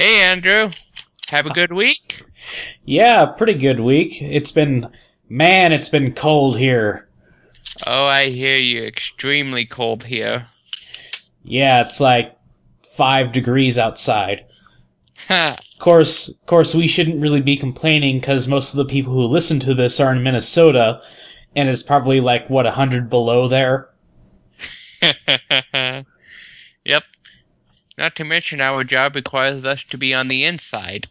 Hey, Andrew. Have a good week? Yeah, pretty good week. It's been cold here. Oh, I hear you. Extremely cold here. Yeah, it's like 5 degrees outside. Of course, we shouldn't really be complaining because most of the people who listen to this are in Minnesota, and it's probably like, 100 below there? Yep. Not to mention our job requires us to be on the inside.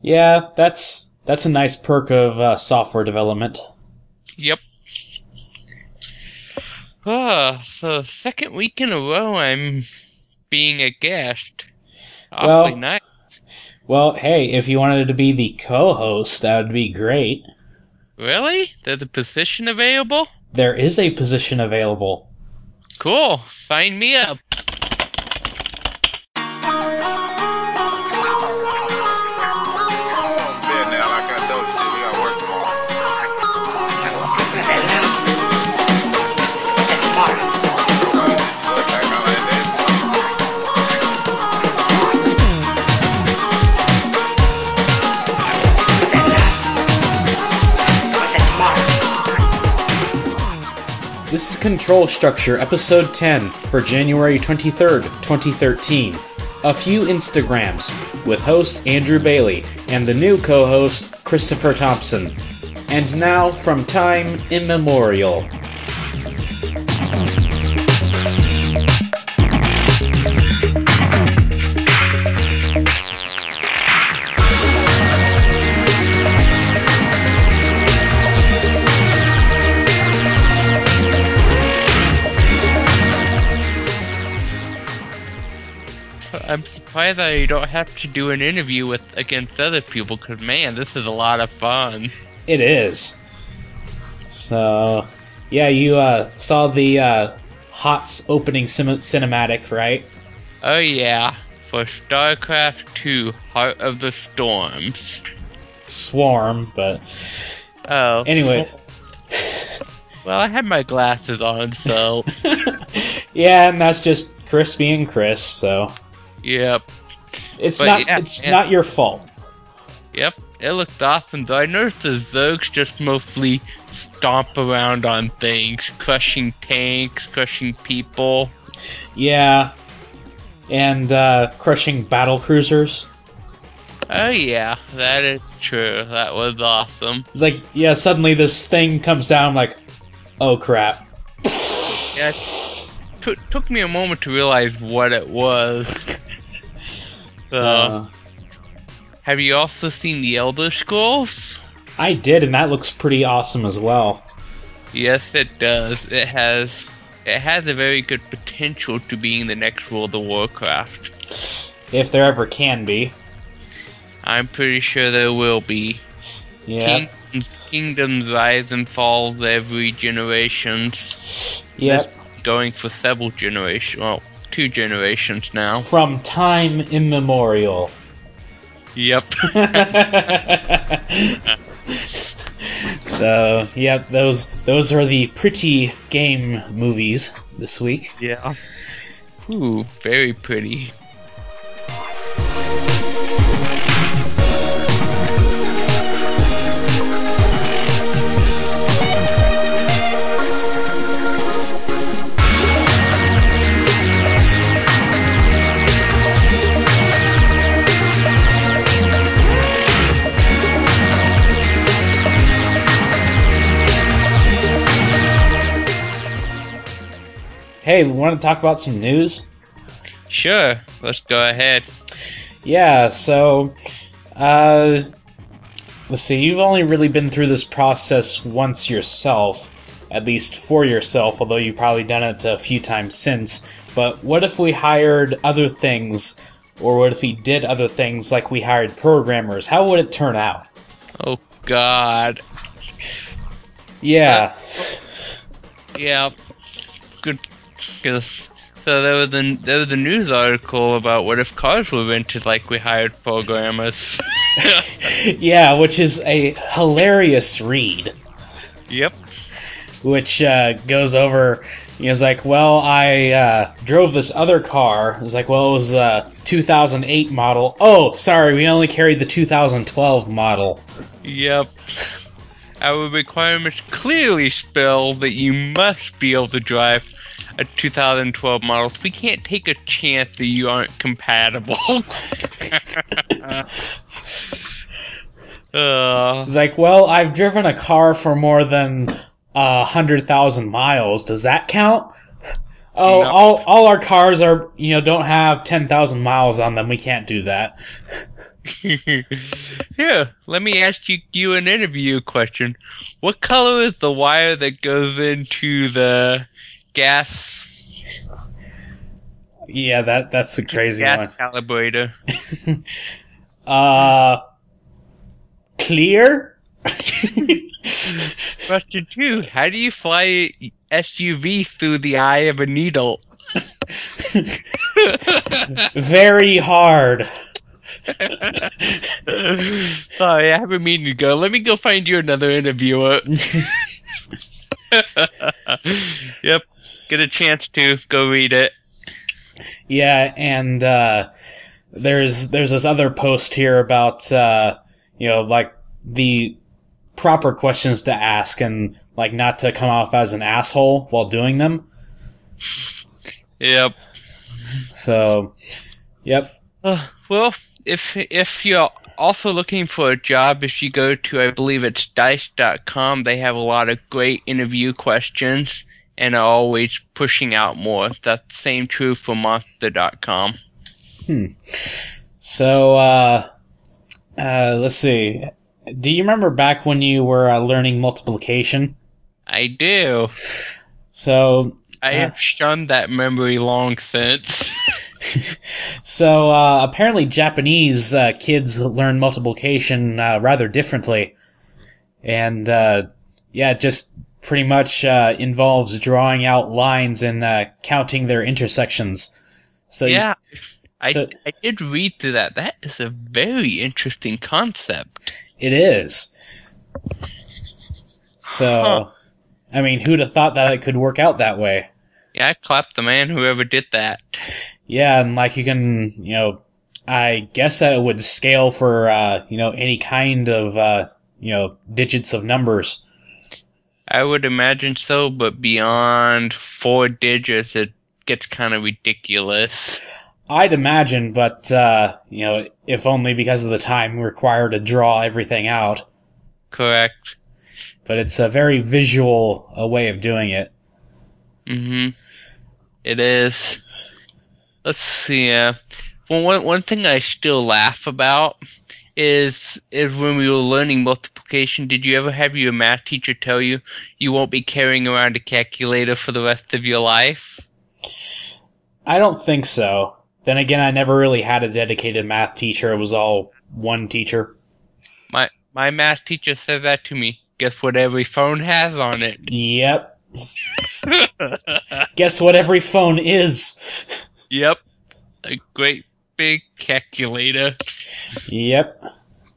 Yeah, that's a nice perk of software development. Yep. Oh, so second week in a row I'm being a guest. Awfully nice. Well, hey, if you wanted to be the co-host, that would be great. Really? There's a position available? There is a position available. Cool. Sign me up. This is Control Structure, Episode 10, for January 23rd, 2013. A few Instagrams, with host Andrew Bailey, and the new co-host, Christopher Thompson. And now, from time immemorial. I'm surprised that you don't have to do an interview against other people, because, man, this is a lot of fun. It is. So, yeah, you saw the HOTS opening cinematic, right? Oh, yeah. For StarCraft II, Heart of the Storms. Swarm, but... Oh. Anyways. Well, I had my glasses on, so... Yeah, and that's just Chris being Chris, so... Yep. It's not your fault. Yep. It looked awesome, though. I noticed the Zergs just mostly stomp around on things, crushing tanks, crushing people. Yeah. And crushing battle cruisers. Oh yeah, that is true. That was awesome. It's like, yeah, suddenly this thing comes down, I'm like, oh crap. Yeah. It took me a moment to realize what it was. So, have you also seen the Elder Scrolls? I did, and that looks pretty awesome as well. Yes, it does. It has a very good potential to being the next World of Warcraft. If there ever can be. I'm pretty sure there will be. Yeah. Kingdoms rise and falls every generation. Yep. That's going for several generations, well, 2 generations now. From time immemorial. Yep. So, yeah, those are the pretty game movies this week. Yeah. Ooh, very pretty. Hey, want to talk about some news? Sure, let's go ahead. Yeah, so, let's see, you've only really been through this process once yourself, at least for yourself, although you've probably done it a few times since, but what if we hired other things, or what if we did other things like we hired programmers? How would it turn out? Oh, God. Yeah. Yeah. Good. Cause, so there was a news article about what if cars were rented like we hired programmers. Yeah, which is a hilarious read. Yep. Which goes over He was like, well, I drove this other car. I was like, well, it was a 2008 model. Oh, sorry, we only carried the 2012 model. Yep. Our requirements clearly spell that you must be able to drive a 2012 model. We can't take a chance that you aren't compatible. It's like, well, I've driven a car for more than 100,000 miles. Does that count? Oh, no. all our cars are, don't have 10,000 miles on them. We can't do that. Yeah, let me ask you an interview question. What color is the wire that goes into the gas? Yeah, that's a crazy gas one. Gas calibrator. Clear? Question 2. How do you fly SUV through the eye of a needle? Very hard. Sorry, I haven't meaning to go. Let me go find you another interviewer. Yep. Get a chance to go read it. Yeah, and there's this other post here about the proper questions to ask and not to come off as an asshole while doing them. Yep. So, yep. Well, if you're also looking for a job, if you go to, I believe it's Dice.com, they have a lot of great interview questions and are always pushing out more. That's the same true for Monster.com. So, let's see. Do you remember back when you were learning multiplication? I do. So I have shunned that memory long since. So apparently Japanese kids learn multiplication rather differently. And it just pretty much involves drawing out lines and counting their intersections. So yeah. I did read through that. That is a very interesting concept. It is. So, I mean, who'd have thought that it could work out that way? Yeah, I clapped the man whoever did that. Yeah, and you can, I guess that it would scale for, any kind of, digits of numbers. I would imagine so, but beyond 4 digits, it gets kind of ridiculous. I'd imagine, but, if only because of the time required to draw everything out. Correct. But it's a very visual way of doing it. Mm-hmm. It is. Let's see. Well, one thing I still laugh about is when we were learning multiplication, did you ever have your math teacher tell you you won't be carrying around a calculator for the rest of your life? I don't think so. Then again, I never really had a dedicated math teacher. It was all one teacher. My math teacher said that to me. Guess what every phone has on it? Yep. Guess what every phone is? Yep. A great big calculator. Yep.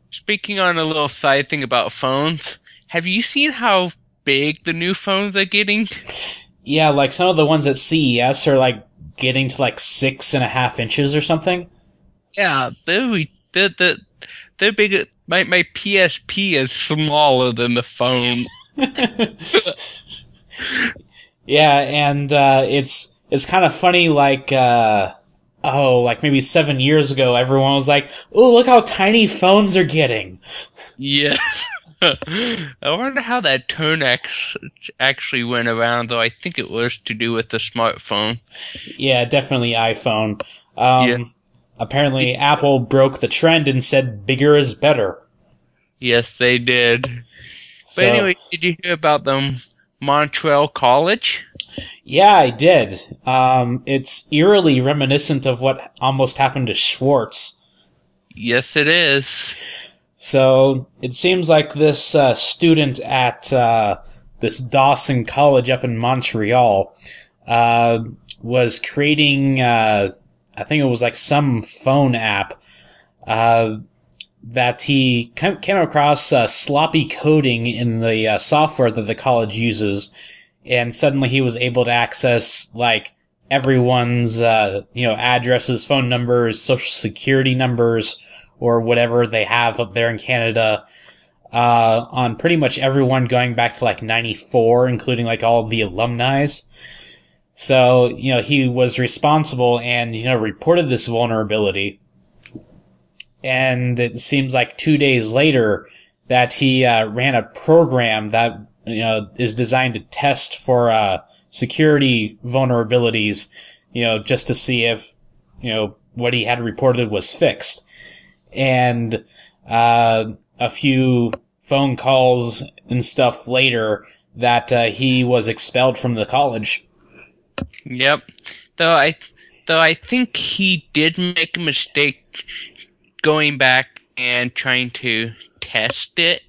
Speaking on a little side thing about phones, have you seen how big the new phones are getting? Yeah, some of the ones at CES are getting to 6.5 inches or something. Yeah, they're bigger. My PSP is smaller than the phone. Yeah, and it's kind of funny. Maybe 7 years ago, everyone was like, "Oh, look how tiny phones are getting." Yeah. I wonder how that turn actually went around, though. I think it was to do with the smartphone. Yeah, definitely iPhone. Yeah. Apparently, Apple broke the trend and said bigger is better. Yes, they did. So, but anyway, did you hear about them? Montreal College? Yeah, I did. It's eerily reminiscent of what almost happened to Schwartz. Yes, it is. So, it seems like this student at this Dawson College up in Montreal was creating, I think it was some phone app that he came across sloppy coding in the software that the college uses, and suddenly he was able to access, like, everyone's, addresses, phone numbers, social security numbers, or whatever they have up there in Canada, on pretty much everyone going back to, like, 94, including, like, all the alumni. So, he was responsible and, reported this vulnerability. And it seems like 2 days later that he ran a program that, is designed to test for security vulnerabilities, just to see if, what he had reported was fixed. And a few phone calls and stuff later that he was expelled from the college. Yep. Though I think he did make a mistake going back and trying to test it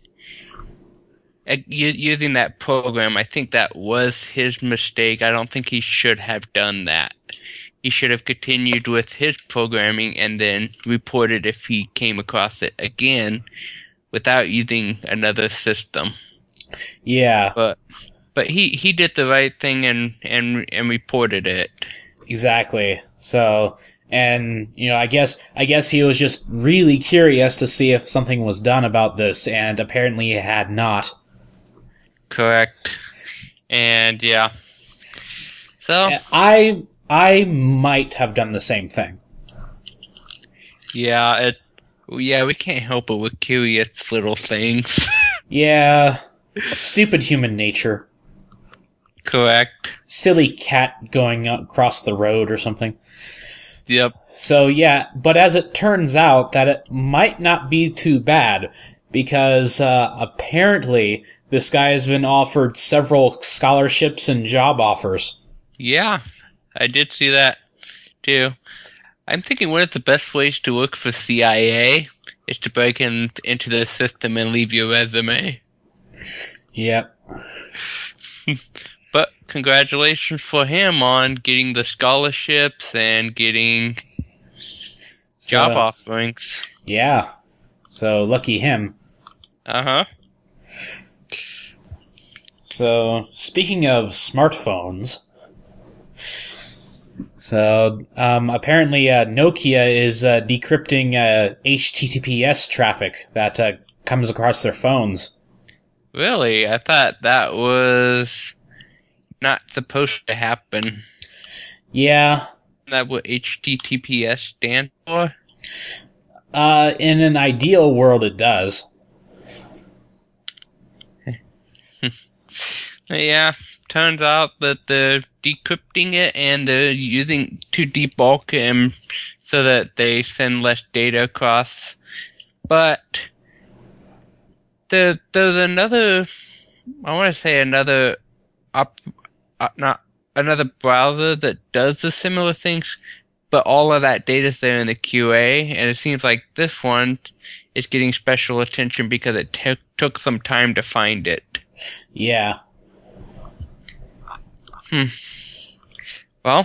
using that program. I think that was his mistake. I don't think he should have done that. He should have continued with his programming and then reported if he came across it again without using another system. Yeah. But he did the right thing and reported it. Exactly. So, and, I guess he was just really curious to see if something was done about this, and apparently it had not. Correct. And, yeah. So... I might have done the same thing. Yeah, we can't help but we're curious little things. Yeah. Stupid human nature. Correct. Silly cat going across the road or something. Yep. So, yeah, but as it turns out, that it might not be too bad, because apparently this guy has been offered several scholarships and job offers. Yeah, I did see that, too. I'm thinking one of the best ways to work for CIA is to break into their system and leave your resume. Yep. But congratulations for him on getting the scholarships and getting job offerings. Yeah. So, lucky him. Uh-huh. So, speaking of smartphones... So, apparently Nokia is decrypting HTTPS traffic that comes across their phones. Really? I thought that was not supposed to happen. Yeah. Isn't that what HTTPS stands for? In an ideal world, it does. Yeah. Turns out that they're decrypting it and they're using to debulk him so that they send less data across. But there's another browser that does the similar things, but all of that data's there in the QA, and it seems like this one is getting special attention because it took some time to find it. Yeah. Well,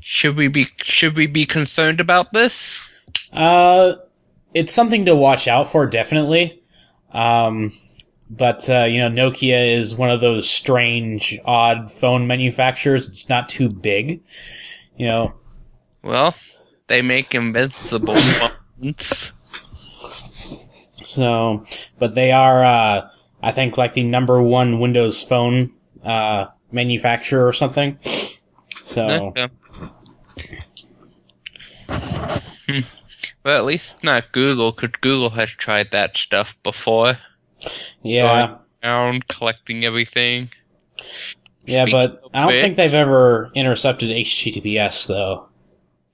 should we be concerned about this? It's something to watch out for, definitely. But Nokia is one of those strange, odd phone manufacturers. It's not too big, Well, they make invincible phones. So, but they are, I think, like the #1 Windows phone manufacturer or something. So. Okay. Well, at least not Google, because Google has tried that stuff before. Yeah. Going down, collecting everything. Yeah, but I don't think they've ever intercepted HTTPS, though.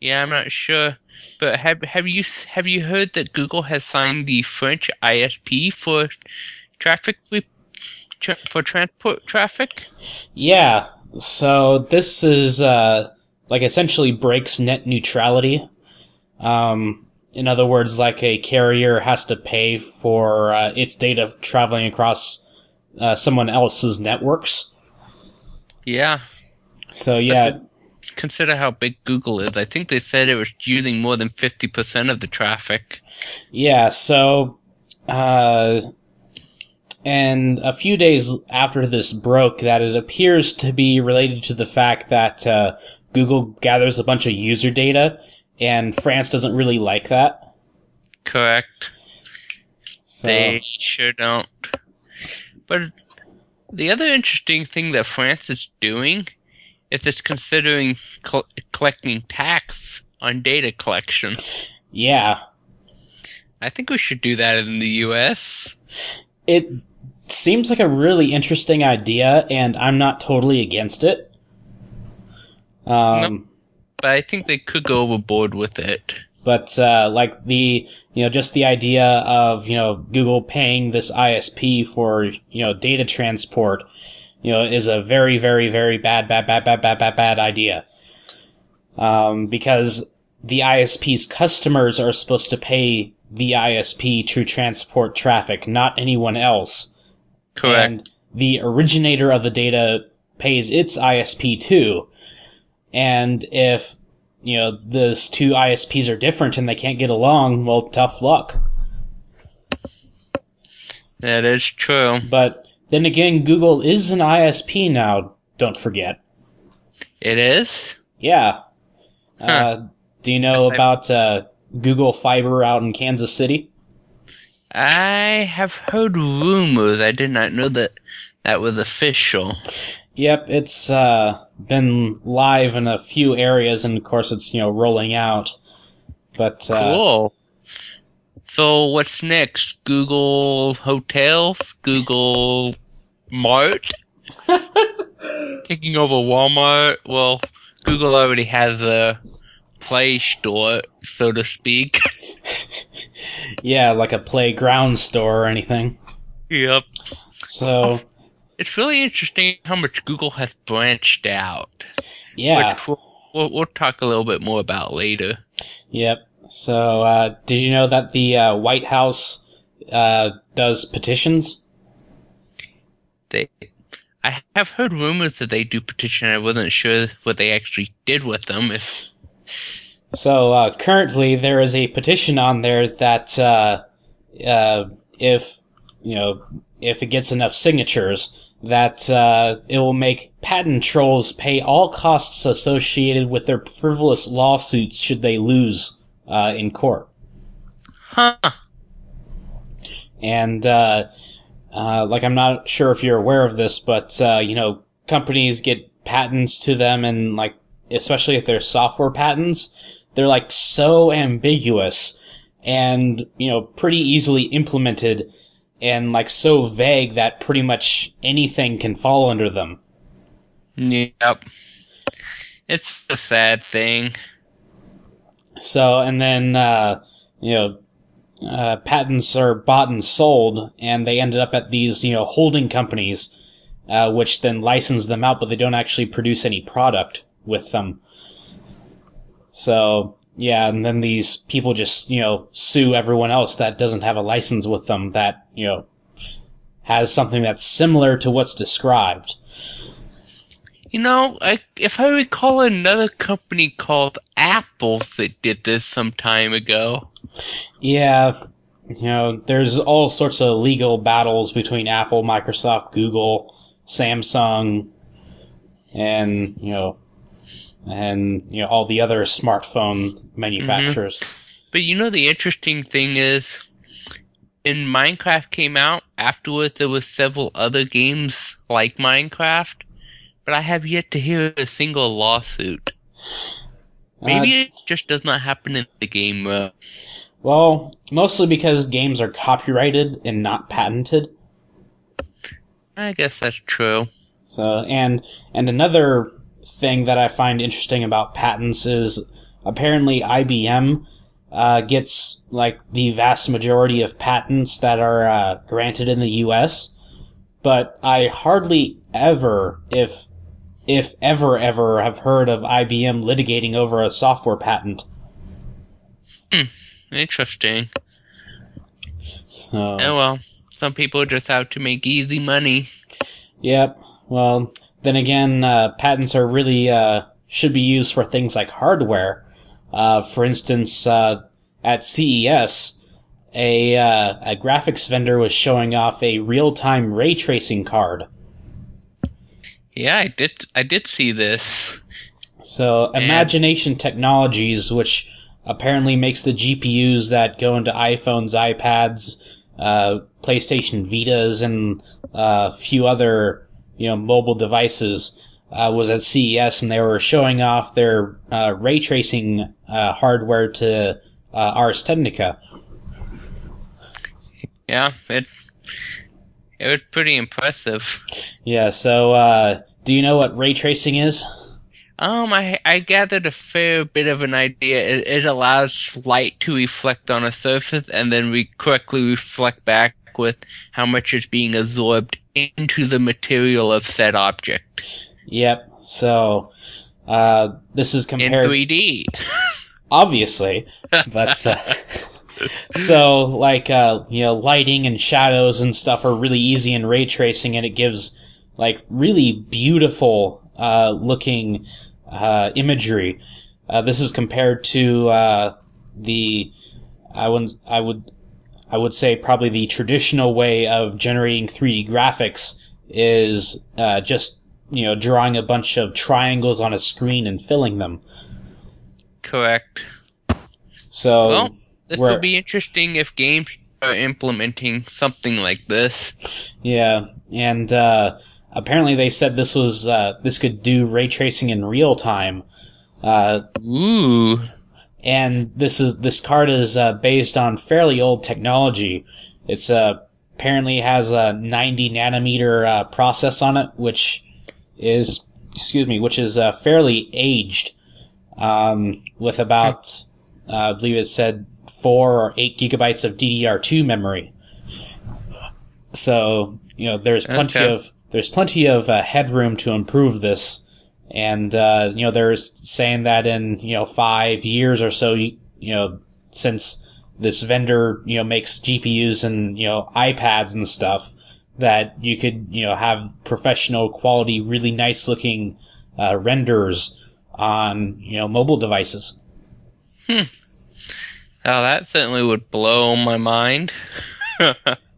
Yeah, I'm not sure. But have you heard that Google has signed the French ISP for traffic for transport traffic? Yeah, so this is, essentially breaks net neutrality. In other words, like, a carrier has to pay for its data traveling across someone else's networks. Yeah. So, yeah. Consider how big Google is. I think they said it was using more than 50% of the traffic. Yeah, so... And a few days after this broke, that it appears to be related to the fact that Google gathers a bunch of user data, and France doesn't really like that. Correct. So. They sure don't. But the other interesting thing that France is doing is it's considering collecting tax on data collection. Yeah. I think we should do that in the U.S. It seems like a really interesting idea, and I'm not totally against it. No, but I think they could go overboard with it. But like the, you know, just the idea of, you know, Google paying this ISP for, you know, data transport, you know, is a very, very, very bad idea. Because the ISP's customers are supposed to pay the ISP to transport traffic, not anyone else. Correct. And the originator of the data pays its ISP too. And if, you know, those two ISPs are different and they can't get along, well, tough luck. That is true. But then again, Google is an ISP now, don't forget. It is? Yeah. Huh. Do you know about Google Fiber out in Kansas City? I have heard rumors. I did not know that that was official. Yep, it's been live in a few areas, and of course it's, you know, rolling out. But cool. So what's next? Google Hotels? Google Mart? Taking over Walmart? Well, Google already has a Play Store, so to speak. Yeah, like a playground store or anything. Yep. So it's really interesting how much Google has branched out. Yeah. Which we'll talk a little bit more about later. Yep. So did you know that the White House does petitions? I have heard rumors that they do petition. I wasn't sure what they actually did with them. So currently there is a petition on there that if, you know, if it gets enough signatures, that it will make patent trolls pay all costs associated with their frivolous lawsuits should they lose in court. Huh. And like, I'm not sure if you're aware of this, but you know, companies get patents to them, and like, especially if they're software patents, they're like so ambiguous and, you know, pretty easily implemented, and like so vague that pretty much anything can fall under them. Yep. It's a sad thing. So, and then, you know, patents are bought and sold, and they ended up at these, you know, holding companies, which then license them out, but they don't actually produce any product with them. So, yeah, and then these people just, you know, sue everyone else that doesn't have a license with them that, you know, has something that's similar to what's described. You know, if I recall, another company called Apple that did this some time ago. Yeah, you know, there's all sorts of legal battles between Apple, Microsoft, Google, Samsung, and, you know, all the other smartphone manufacturers. Mm-hmm. But you know, the interesting thing is, when Minecraft came out, afterwards there were several other games like Minecraft, but I have yet to hear a single lawsuit. Maybe it just does not happen in the game world. Well, mostly because games are copyrighted and not patented. I guess that's true. So, and another thing that I find interesting about patents is apparently IBM gets like the vast majority of patents that are granted in the US, but I hardly ever, if ever have heard of IBM litigating over a software patent. Interesting. So, oh well, some people just have to make easy money. Yep. Well, then again, patents are really, should be used for things like hardware. For instance, at CES, a graphics vendor was showing off a real-time ray tracing card. Yeah, I did see this. So Imagination Technologies, which apparently makes the GPUs that go into iPhones, iPads, PlayStation Vitas, and a few other mobile devices, was at CES, and they were showing off their ray tracing hardware to Ars Technica. Yeah, it was pretty impressive. Yeah, so do you know what ray tracing is? I gathered a fair bit of an idea. It allows light to reflect on a surface and then correctly reflect back with how much is being absorbed into the material of said object. Yep. So this is compared in 3D, obviously, but. So, like, lighting and shadows and stuff are really easy in ray tracing, and it gives, like, really beautiful looking imagery. This is compared to I would say probably the traditional way of generating 3D graphics is just drawing a bunch of triangles on a screen and filling them. Correct. So. Well. This will be interesting if games are implementing something like this. Yeah, and apparently they said this was this could do ray tracing in real time. Ooh! And this card is based on fairly old technology. It's apparently has a 90 nanometer process on it, which is fairly aged, with about I believe it said 4 or 8 gigabytes of DDR2 memory. So there's plenty of headroom to improve this, and they're saying that in 5 years or so, since this vendor makes GPUs and iPads and stuff, that you could have professional quality, really nice looking renders on mobile devices. Hmm. Oh, that certainly would blow my mind.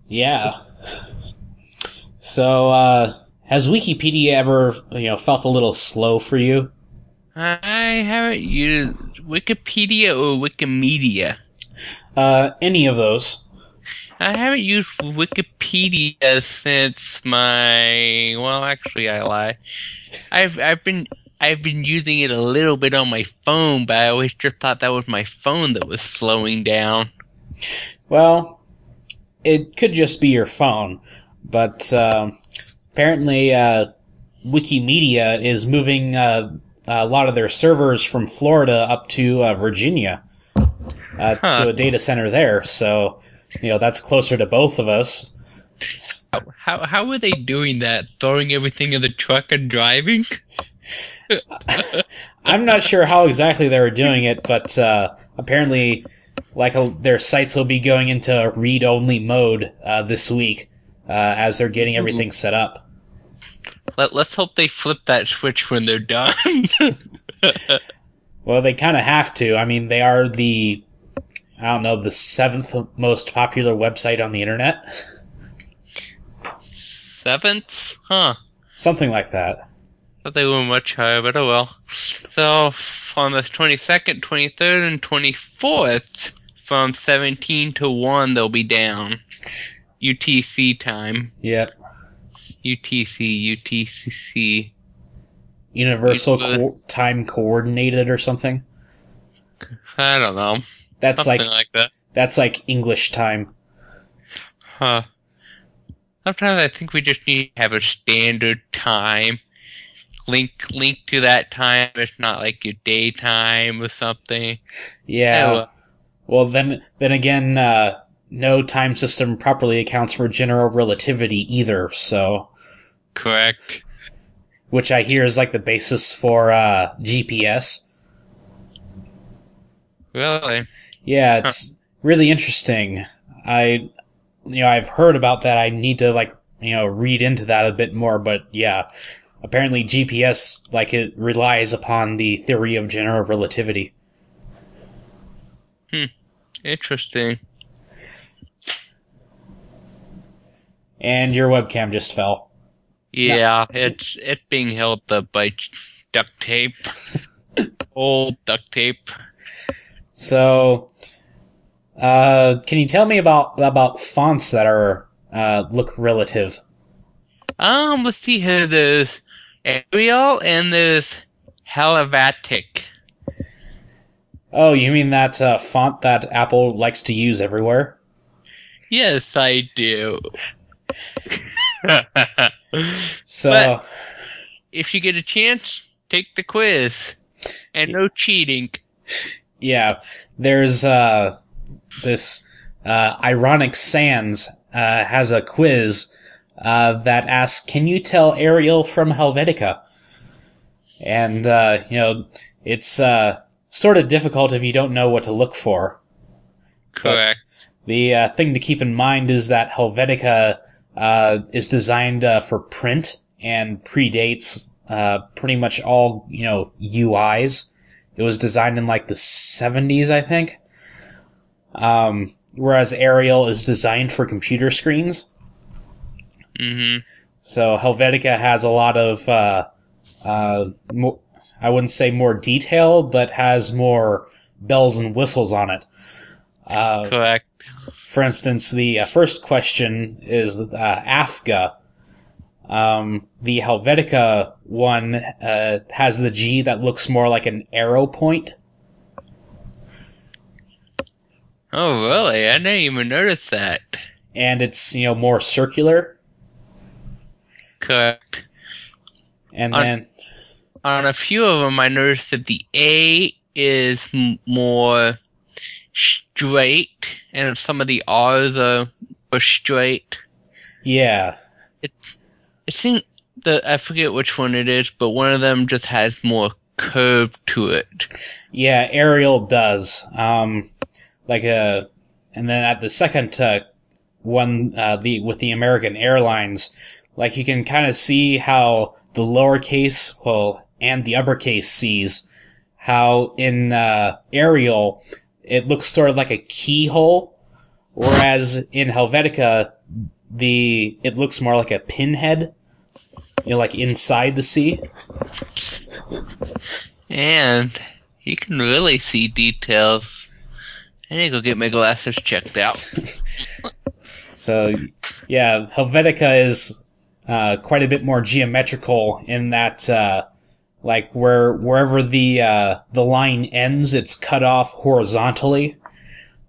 Yeah. So, has Wikipedia ever, felt a little slow for you? I haven't used Wikipedia or Wikimedia. Any of those. I haven't used Wikipedia since I lie. I've been using it a little bit on my phone, but I always just thought that was my phone that was slowing down. Well, it could just be your phone, but apparently Wikimedia is moving a lot of their servers from Florida up to Virginia to a data center there. So, that's closer to both of us. How were they doing that? Throwing everything in the truck and driving? I'm not sure how exactly they were doing it, but apparently, their sites will be going into read-only mode this week as they're getting everything set up. Let's hope they flip that switch when they're done. Well, they kind of have to. I mean, they are the 7th most popular website on the internet. 7th? Huh. Something like that. But they were much higher, but oh well. So, on the 22nd, 23rd, and 24th, from 17 to 1, they'll be down. UTC time. Yep. UTC. Universal Time Coordinated or something? I don't know. That's something like that. That's like English time. Huh. Sometimes I think we just need to have a standard time. Link to that time. It's not like your daytime or something. Yeah. Well, then again, no time system properly accounts for general relativity either. So. Correct. Which I hear is like the basis for GPS. Really? Yeah, it's really interesting. I've heard about that. I need to read into that a bit more. But yeah. Apparently, GPS, it relies upon the theory of general relativity. Interesting. And your webcam just fell. Yeah, no. It's being held up by duct tape. Old duct tape. So, can you tell me about fonts that are look relative? Let's see here. There's Arial and there's Helvetica. Oh, you mean that font that Apple likes to use everywhere? Yes, I do. So, but if you get a chance, take the quiz. And no cheating. Yeah, there's this Ironic Sans has a quiz that asks, can you tell Arial from Helvetica? And, it's sort of difficult if you don't know what to look for. Correct. But the thing to keep in mind is that Helvetica is designed for print and predates pretty much all, UIs. It was designed in, the 70s, I think. Whereas Arial is designed for computer screens. Mm-hmm. So Helvetica has a lot of, I wouldn't say more detail, but has more bells and whistles on it. Correct. For instance, the first question is AFGA. The Helvetica one has the G that looks more like an arrow point. Oh, really? I didn't even notice that. And it's, more circular. Correct. And then on a few of them, I noticed that the A is more straight, and some of the R's are straight. Yeah. It seems that I forget which one it is, but one of them just has more curve to it. Yeah, Arial does. And then at the second one, with the American Airlines, you can kind of see how the lowercase, and the uppercase C's, how in Arial it looks sort of like a keyhole, whereas in Helvetica it looks more like a pinhead, inside the C. And you can really see details. I need to go get my glasses checked out. So, yeah, Helvetica is quite a bit more geometrical in that, wherever the line ends, it's cut off horizontally,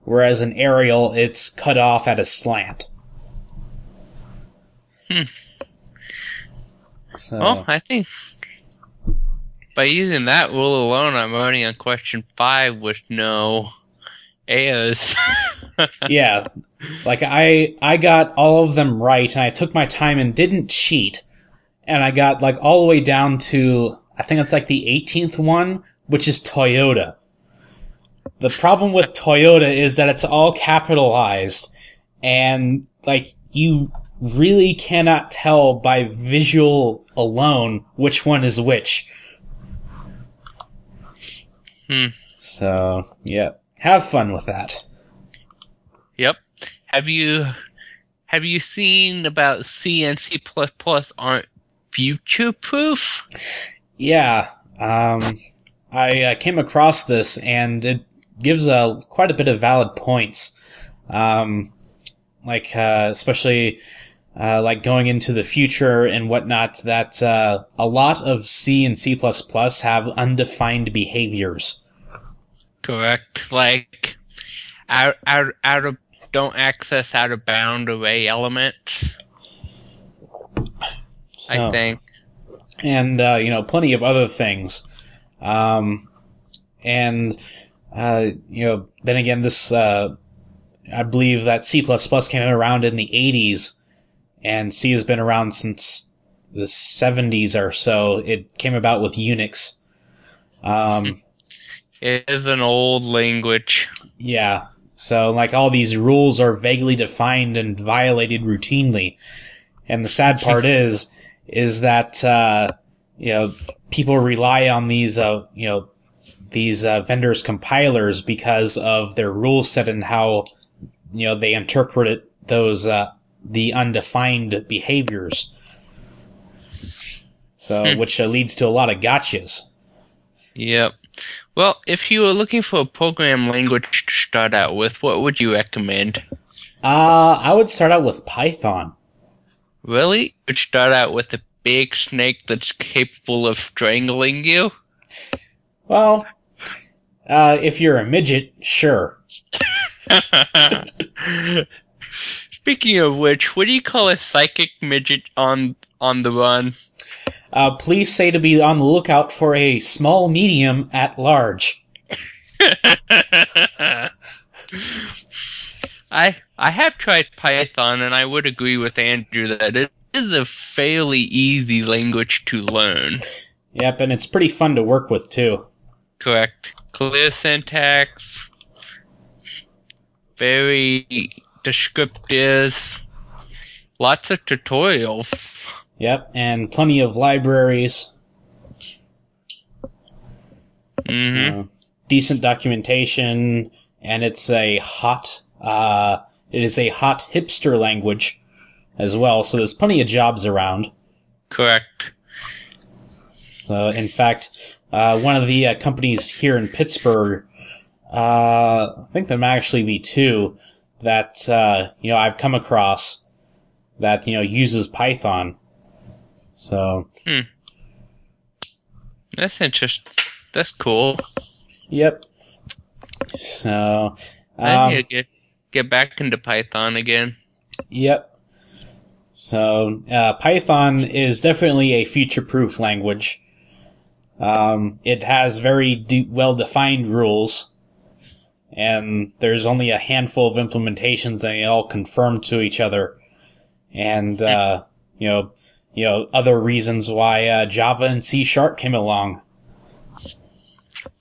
whereas in Arial, it's cut off at a slant. Hmm. So. Well, I think by using that rule alone, I'm already on question 5 with no A's. Yeah. I got all of them right, and I took my time and didn't cheat, and I got, all the way down to, I think it's, the 18th one, which is Toyota. The problem with Toyota is that it's all capitalized, and, you really cannot tell by visual alone which one is which. Hmm. So, yeah. Have fun with that. Yep. Have you seen about C and C++ aren't future-proof? Yeah. I came across this, and it gives quite a bit of valid points. Especially going into the future and whatnot, that a lot of C and C++ have undefined behaviors. Correct. Don't access out-of-bound array elements, I think. And, plenty of other things. Then again, this, I believe that C++ came around in the 80s, and C has been around since the 70s or so. It came about with Unix. It is an old language. Yeah. So, all these rules are vaguely defined and violated routinely. And the sad part is that, people rely on these, these vendors' compilers because of their rule set and how, they interpret those the undefined behaviors. So, which leads to a lot of gotchas. Yep. Well, if you were looking for a program language to start out with, what would you recommend? I would start out with Python. Really? You'd start out with a big snake that's capable of strangling you? Well, if you're a midget, sure. Speaking of which, what do you call a psychic midget on the run? Please say to be on the lookout for a small medium at large. I have tried Python, and I would agree with Andrew that it is a fairly easy language to learn. Yep, and it's pretty fun to work with, too. Correct. Clear syntax. Very descriptive. Lots of tutorials. Yep, and plenty of libraries. Mm-hmm. Decent documentation, and it's a hot. It is a hot hipster language, as well. So there's plenty of jobs around. Correct. So, in fact, one of the companies here in Pittsburgh, I think there might actually be two that I've come across that uses Python. So that's interesting. That's cool. Yep. So I need to get back into Python again. Yep. So Python is definitely a future-proof language. It has very well-defined rules, and there's only a handful of implementations that they all confirm to each other, and other reasons why Java and C# came along.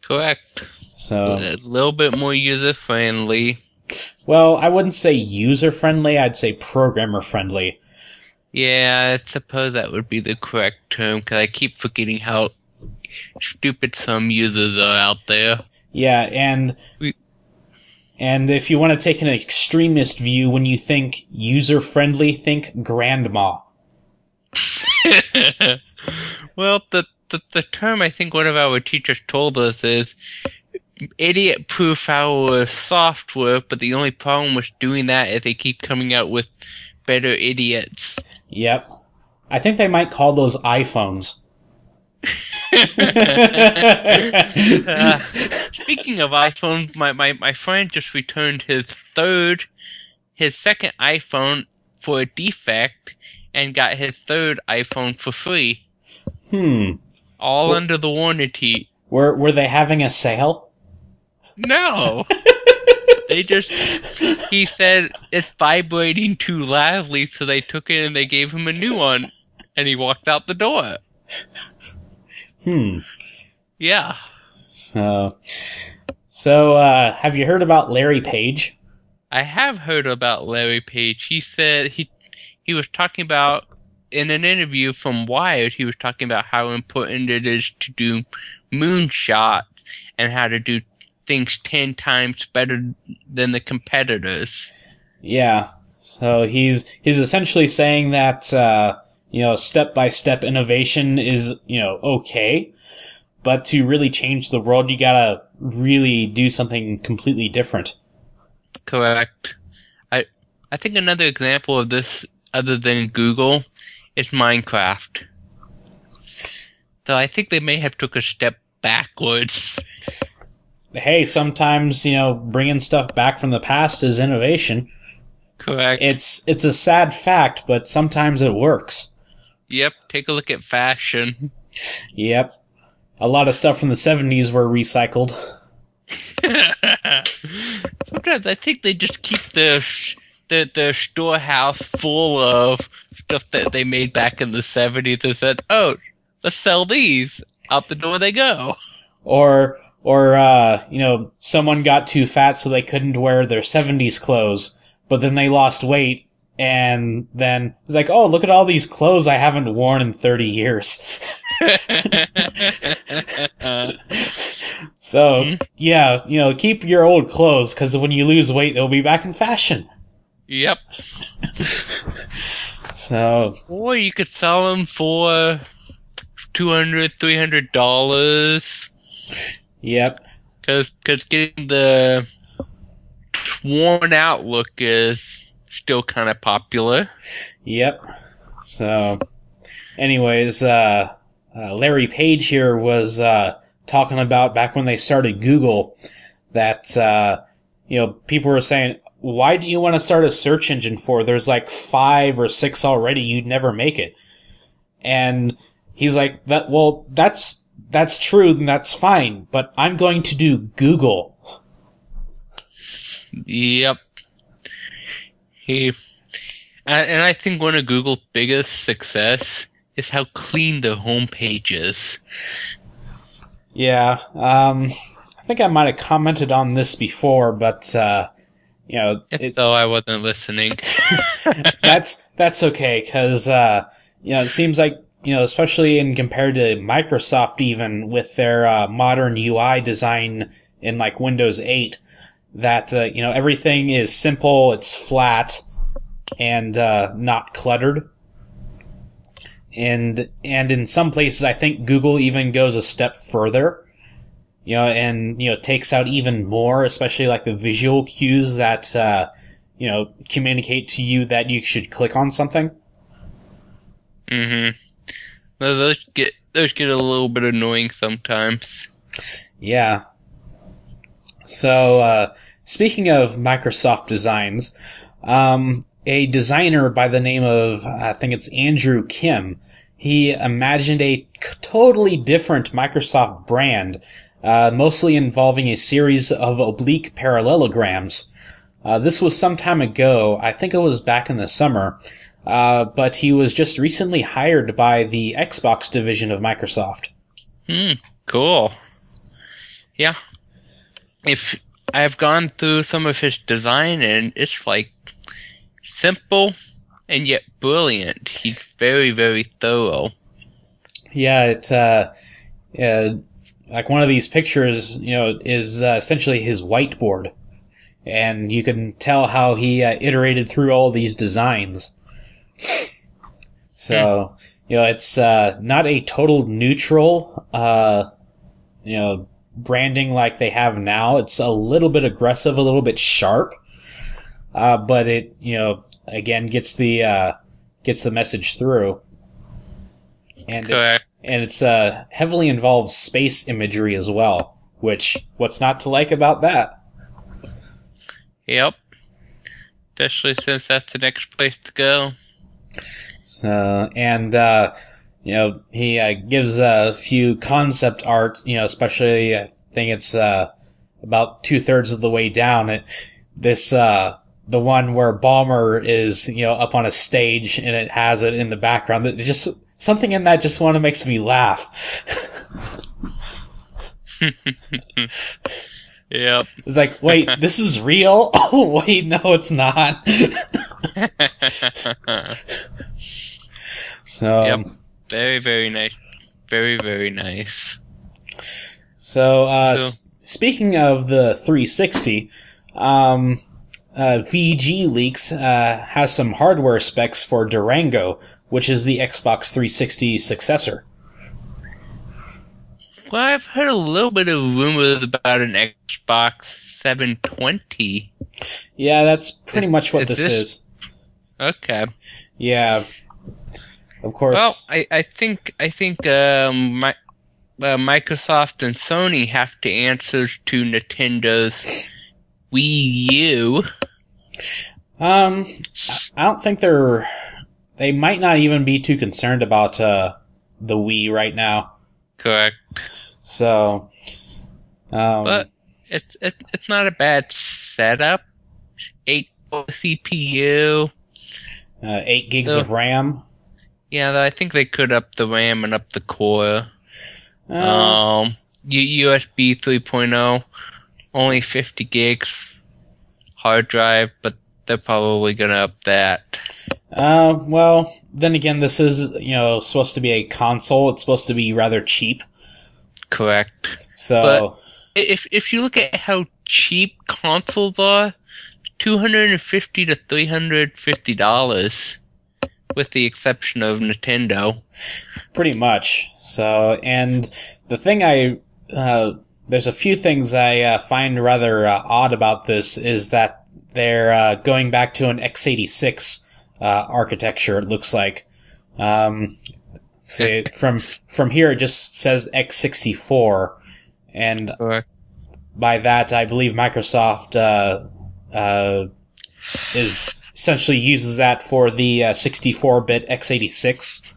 Correct. So a little bit more user-friendly. Well, I wouldn't say user-friendly. I'd say programmer-friendly. Yeah, I suppose that would be the correct term, because I keep forgetting how stupid some users are out there. Yeah, and if you want to take an extremist view, when you think user-friendly, think grandma. Well, the term I think one of our teachers told us is idiot-proof our software, but the only problem with doing that is they keep coming out with better idiots. Yep. I think they might call those iPhones. Speaking of iPhones, my friend just returned his second iPhone for a defect, and got his third iPhone for free. All under the warranty. Were they having a sale? No. He said it's vibrating too loudly, so they took it and they gave him a new one, and he walked out the door. Yeah. So, have you heard about Larry Page? I have heard about Larry Page. He was talking about, in an interview from Wired, he was talking about how important it is to do moonshots and how to do things 10 times better than the competitors. Yeah, so he's essentially saying that step-by-step innovation is okay, but to really change the world, you gotta really do something completely different. Correct. I think another example of this, other than Google, is Minecraft. So I think they may have took a step backwards. Hey, sometimes, bringing stuff back from the past is innovation. Correct. It's a sad fact, but sometimes it works. Yep, take a look at fashion. Yep. A lot of stuff from the 70s were recycled. Sometimes I think they just keep the storehouse full of stuff that they made back in the 70s and said, oh, let's sell these. Out the door they go. Or someone got too fat so they couldn't wear their 70s clothes, but then they lost weight, and then it's like, oh, look at all these clothes I haven't worn in 30 years. So, yeah, keep your old clothes, because when you lose weight, they'll be back in fashion. Yep. So, or you could sell them for $200, $300. Yep. Because getting the worn out look is still kind of popular. Yep. So, anyways, Larry Page here was talking about back when they started Google that, people were saying, why do you want to start a search engine for? There's like 5 or 6 already. You'd never make it. And he's like, that's true, and that's fine, but I'm going to do Google. Yep. And I think one of Google's biggest success is how clean the homepage is. Yeah. I think I might have commented on this before, but, If so, I wasn't listening. That's okay, because, it seems like, especially in compared to Microsoft, even with their modern UI design in like Windows 8, that everything is simple, it's flat, and not cluttered. And in some places, I think Google even goes a step further, and takes out even more, especially like the visual cues that communicate to you that you should click on something. Mm-hmm. Those get a little bit annoying sometimes. Yeah. So, speaking of Microsoft designs, a designer by the name of, I think it's Andrew Kim, he imagined a totally different Microsoft brand, mostly involving a series of oblique parallelograms. This was some time ago. I think it was back in the summer. But he was just recently hired by the Xbox division of Microsoft. Cool. Yeah. If I've gone through some of his design, and it's like simple and yet brilliant. He's very, very thorough. Yeah, like one of these pictures, is essentially his whiteboard. And you can tell how he iterated through all these designs. So, it's not a total neutral, branding like they have now. It's a little bit aggressive, a little bit sharp, but it, again, gets the message through. And it's heavily involves space imagery as well, which what's not to like about that? Yep, especially since that's the next place to go. So, and, he gives a few concept art, especially, I think it's about 2/3 of the way down. The one where Balmer is, up on a stage, and it has it in the background. It just something in that just makes me laugh. Yep. It's like, wait, this is real? Oh, wait, no, it's not. So, yep. Very, very nice. Very, very nice. So, cool. Speaking of the 360, VG Leaks has some hardware specs for Durango, which is the Xbox 360 successor. Well, I've heard a little bit of rumors about an Xbox 720. Yeah, that's pretty much what this is. Okay. Yeah. Of course. Well, I think Microsoft and Sony have to answer to Nintendo's Wii U. I don't think they might not even be too concerned about the Wii right now. Correct. So, but it's not a bad setup. 8-core CPU, 8 gigs of RAM. Yeah, I think they could up the RAM and up the core. USB 3.0, only 50 gigs hard drive, but they're probably gonna up that. Well, then again, this is supposed to be a console. It's supposed to be rather cheap. Correct. So, but if you look at how cheap consoles are, $250 to $350. with the exception of Nintendo. Pretty much. So, and the thing there's a few things I find rather odd about this is that they're going back to an x86 architecture, it looks like. So from here it just says x64, and by that I believe Microsoft is essentially uses that for the 64-bit x86.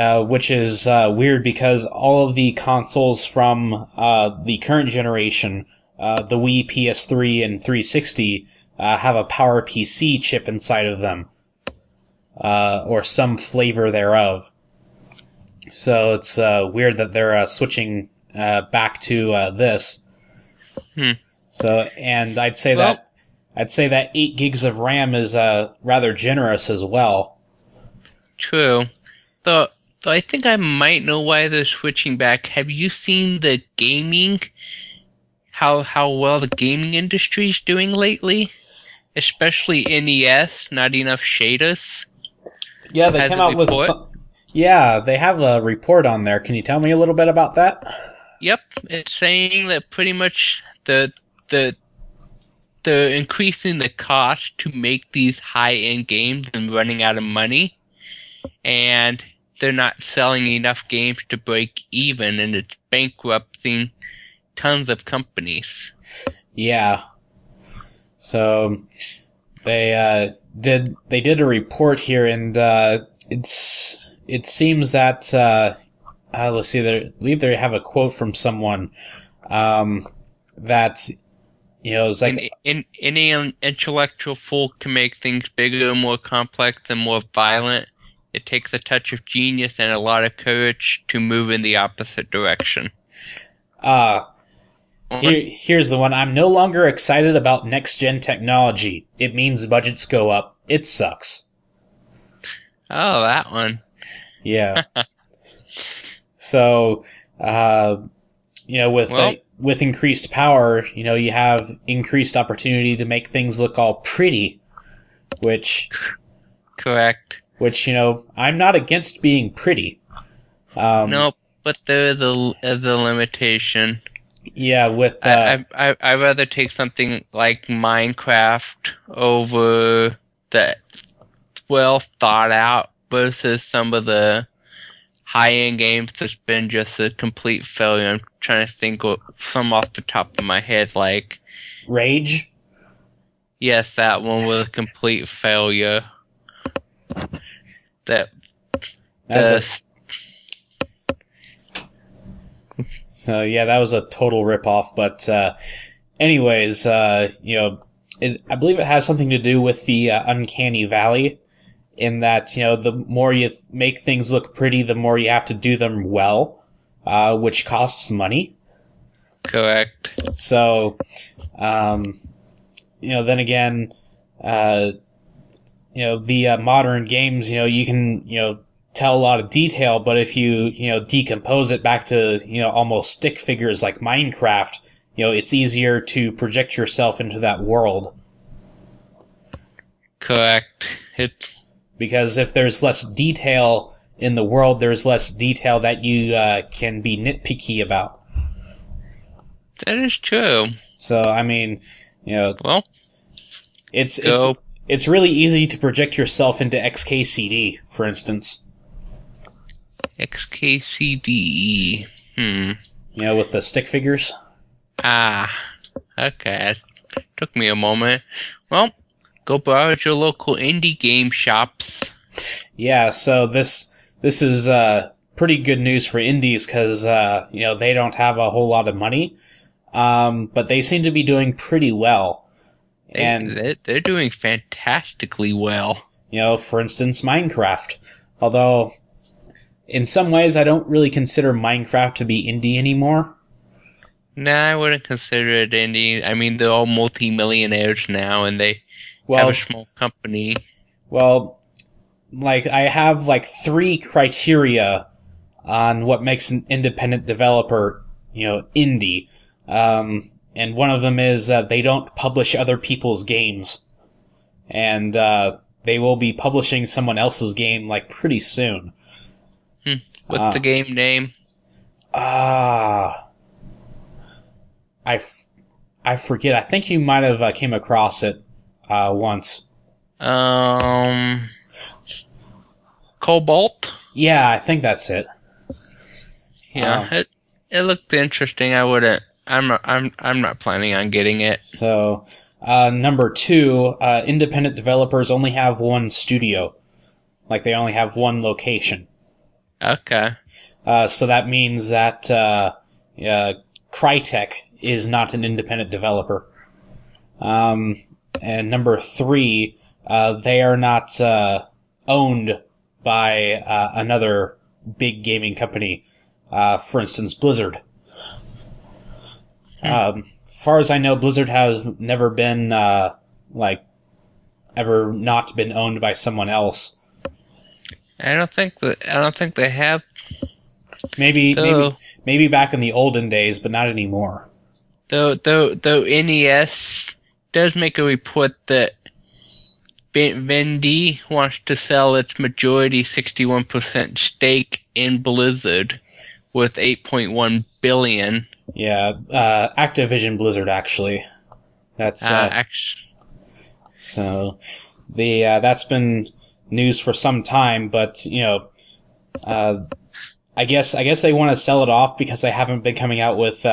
So which is weird because all of the consoles from the current generation, the Wii, PS3, and 360, have a PowerPC chip inside of them, or some flavor thereof. So it's weird that they're switching back to this. So, and I'd say that 8 gigs of RAM is rather generous as well. True. Though I think I might know why they're switching back. Have you seen the gaming? How well the gaming industry's doing lately, especially NES. Not enough shaders. Yeah, they came out with. Yeah, they have a report on there. Can you tell me a little bit about that? Yep, it's saying that pretty much the increasing the cost to make these high-end games and running out of money, and they're not selling enough games to break even, and it's bankrupting tons of companies. Yeah. So they did a report here, and it seems that let's see, I believe they have a quote from someone that, you know, it's like any intellectual fool can make things bigger, more complex, and more violent. It takes a touch of genius and a lot of courage to move in the opposite direction. Here's the one. I'm no longer excited about next-gen technology. It means budgets go up. It sucks. Oh, that one. Yeah. So, you know, with increased power, you know, you have increased opportunity to make things look all pretty, which... Correct. Which, you know, I'm not against being pretty. No, but there's a limitation. Yeah, with... I'd rather take something like Minecraft over that well thought out versus some of the high-end games that's been just a complete failure. I'm trying to think of some off the top of my head, like... Rage? Yes, that one was a complete failure. So yeah, that was a total ripoff. But anyways, you know, I believe it has something to do with the uncanny valley, in that, you know, the more you make things look pretty, the more you have to do them well, which costs money. Correct. So, you know, then again, you know, the modern games, you know, you can, you know, tell a lot of detail, but if you, you know, decompose it back to, you know, almost stick figures like Minecraft, you know, it's easier to project yourself into that world. Correct. Because if there's less detail in the world, there's less detail that you can be nitpicky about. That is true. So, I mean, you know, well, it's really easy to project yourself into XKCD, for instance. XKCD. You know, with the stick figures? Ah, okay. It took me a moment. Well, go browse your local indie game shops. Yeah, so this is pretty good news for indies because, you know, they don't have a whole lot of money, but they seem to be doing pretty well. And they're doing fantastically well. You know, for instance, Minecraft. Although, in some ways, I don't really consider Minecraft to be indie anymore. Nah, I wouldn't consider it indie. I mean, they're all multi-millionaires now, and they have a small company. Well, like, I have, like, 3 criteria on what makes an independent developer, you know, indie. And one of them is they don't publish other people's games. And they will be publishing someone else's game like pretty soon. What's the game name? I forget. I think you might have came across it once. Cobalt? Yeah, I think that's it. Yeah, it looked interesting. I wouldn't. I'm not planning on getting it. So, number two, independent developers only have one studio, like they only have one location. Okay. So that means that Crytek is not an independent developer. And number three, they are not owned by another big gaming company. For instance, Blizzard. As far as I know, Blizzard has never been ever not been owned by someone else. I don't think they have. Maybe back in the olden days, but not anymore. Though NES does make a report that Vivendi wants to sell its majority 61% stake in Blizzard with $8.1 billion. Yeah, Activision Blizzard actually. That's so the that's been news for some time, but I guess they want to sell it off because they haven't been coming out with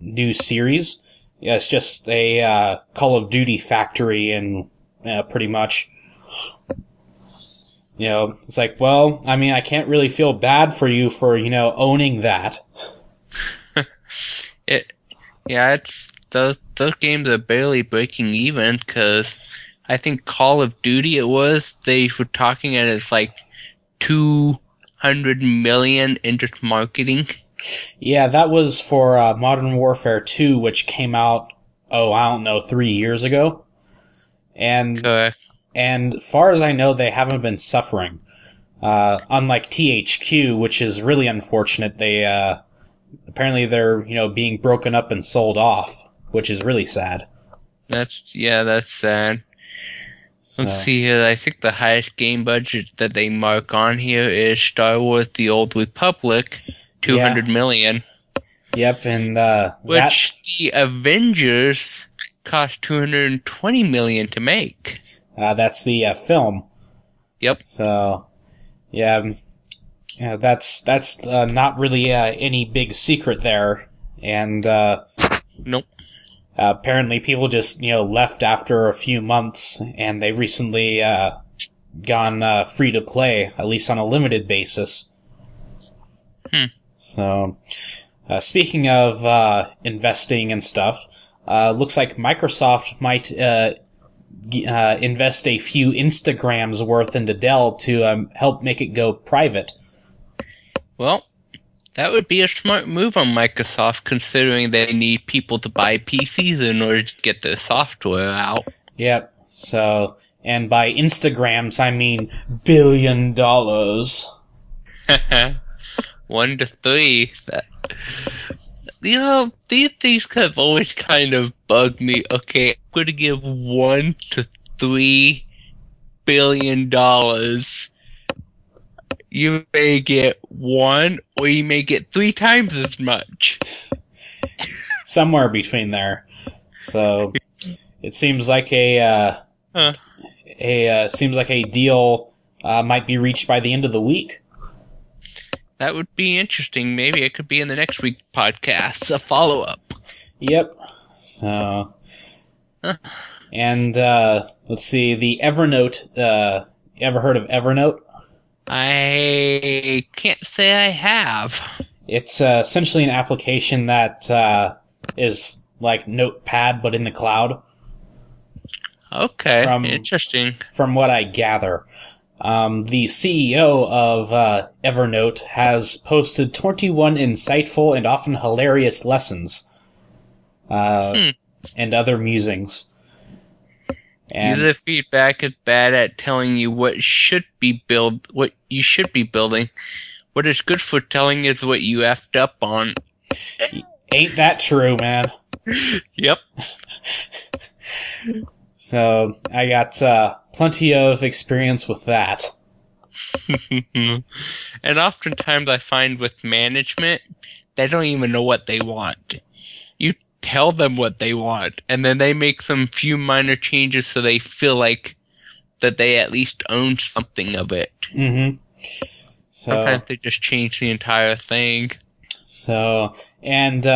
new series. Yeah, it's just a Call of Duty factory, and pretty much, it's like, well, I mean, I can't really feel bad for you for owning that. It's those games are barely breaking even because I think Call of Duty they were talking at it's like 200 million in just marketing. Yeah, that was for Modern Warfare 2, which came out 3 years ago. And correct. And far as I know, they haven't been suffering. Unlike THQ, which is really unfortunate, they apparently they're being broken up and sold off, which is really sad. That's sad. Let's see here. I think the highest game budget that they mark on here is Star Wars: The Old Republic, 200 million. Yep, and which the Avengers cost 220 million to make. That's the film. Yep. So, that's not really any big secret there, and nope. Apparently, people just left after a few months, and they recently gone free to play, at least on a limited basis. So, speaking of investing and stuff, looks like Microsoft might invest a few Instagrams worth into Dell to help make it go private. Well, that would be a smart move on Microsoft, considering they need people to buy PCs in order to get their software out. Yep. So, and by Instagrams, I mean $1 billion. 1 to 3. These things have always kind of bugged me. Okay, I'm going to give $1 to $3 billion. You may get one, or you may get three times as much. Somewhere between there. So it seems like a deal might be reached by the end of the week. That would be interesting. Maybe it could be in the next week's podcast, a follow-up. Yep. So, and let's see, the Evernote. You ever heard of Evernote? I can't say I have. It's essentially an application that is like Notepad, but in the cloud. Okay, interesting. From what I gather. The CEO of Evernote has posted 21 insightful and often hilarious lessons and other musings. User feedback is bad at telling you what you should be building. What is good for telling is what you effed up on. Ain't that true, man? Yep. So I got plenty of experience with that. And oftentimes I find with management, they don't even know what they want. You tell them what they want, and then they make some few minor changes so they feel like that they at least own something of it. Mm-hmm. So, sometimes they just change the entire thing. So, and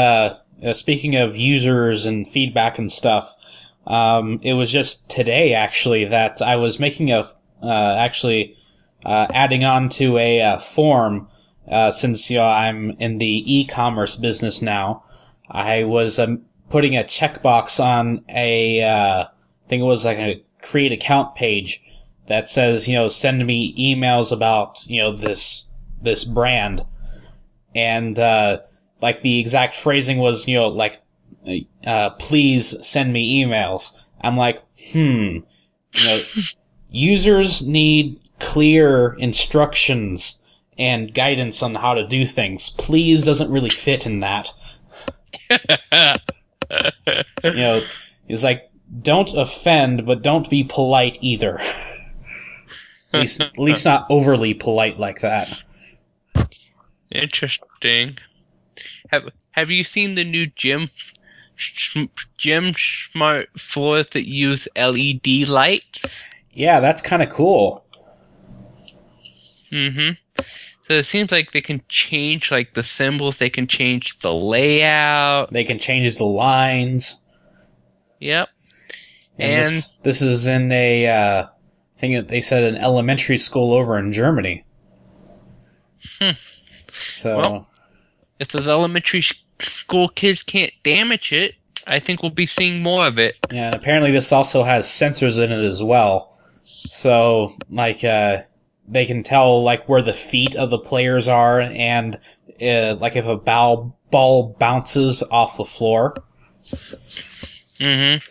speaking of users and feedback and stuff, it was just today, actually, that I was making a, adding on to a form, since I'm in the e-commerce business now. I was putting a checkbox on a, I think it was like a create account page that says, send me emails about, this brand. And, like the exact phrasing was, please send me emails. I'm like, users need clear instructions and guidance on how to do things. Please doesn't really fit in that. It's like, don't offend, but don't be polite either. At least not overly polite like that. Interesting. Have you seen the new gym smart floors that use LED lights? Yeah, that's kind of cool. Mm-hmm. So it seems like they can change, the symbols. They can change the layout. They can change the lines. Yep. And this is in a thing that they said an elementary school over in Germany. So, well, if those elementary school kids can't damage it, I think we'll be seeing more of it. Yeah, and apparently this also has sensors in it as well. So, they can tell, where the feet of the players are and, if a ball bounces off the floor. Mm-hmm.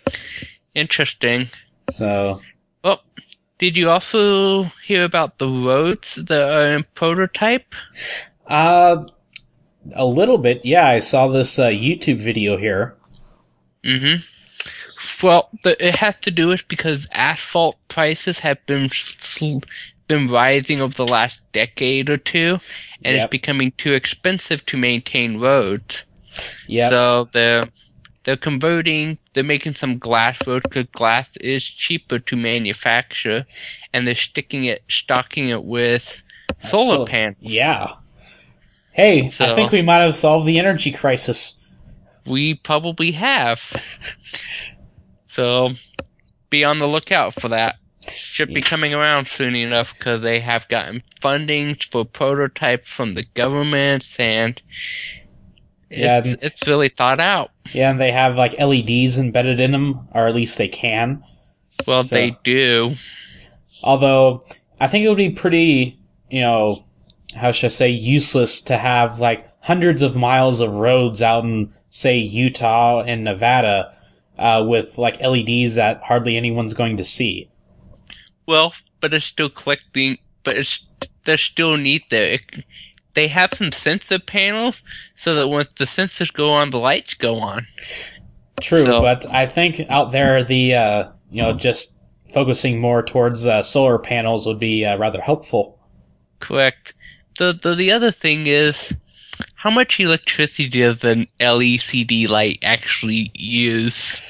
Interesting. So... Well, did you also hear about the roads that are in prototype? A little bit, yeah. I saw this YouTube video here. Mm-hmm. Well, it has to do with because asphalt prices have been rising over the last decade or two, and it's becoming too expensive to maintain roads. Yeah. So they're converting. They're making some glass roads because glass is cheaper to manufacture, and they're stocking it with solar panels. Yeah. Hey, so, I think we might have solved the energy crisis. We probably have. So be on the lookout for that. Should be coming around soon enough because they have gotten funding for prototypes from the government, and it's really thought out. Yeah, and they have LEDs embedded in them, or at least they can. Well, they do. Although I think it would be pretty, how should I say, useless to have hundreds of miles of roads out in, say, Utah and Nevada with LEDs that hardly anyone's going to see. Well, but it's still collecting, but there's still need there. They have some sensor panels so that once the sensors go on, the lights go on. True, so. But I think out there the, just focusing more towards solar panels would be rather helpful. Correct. The other thing is, how much electricity does an LCD light actually use?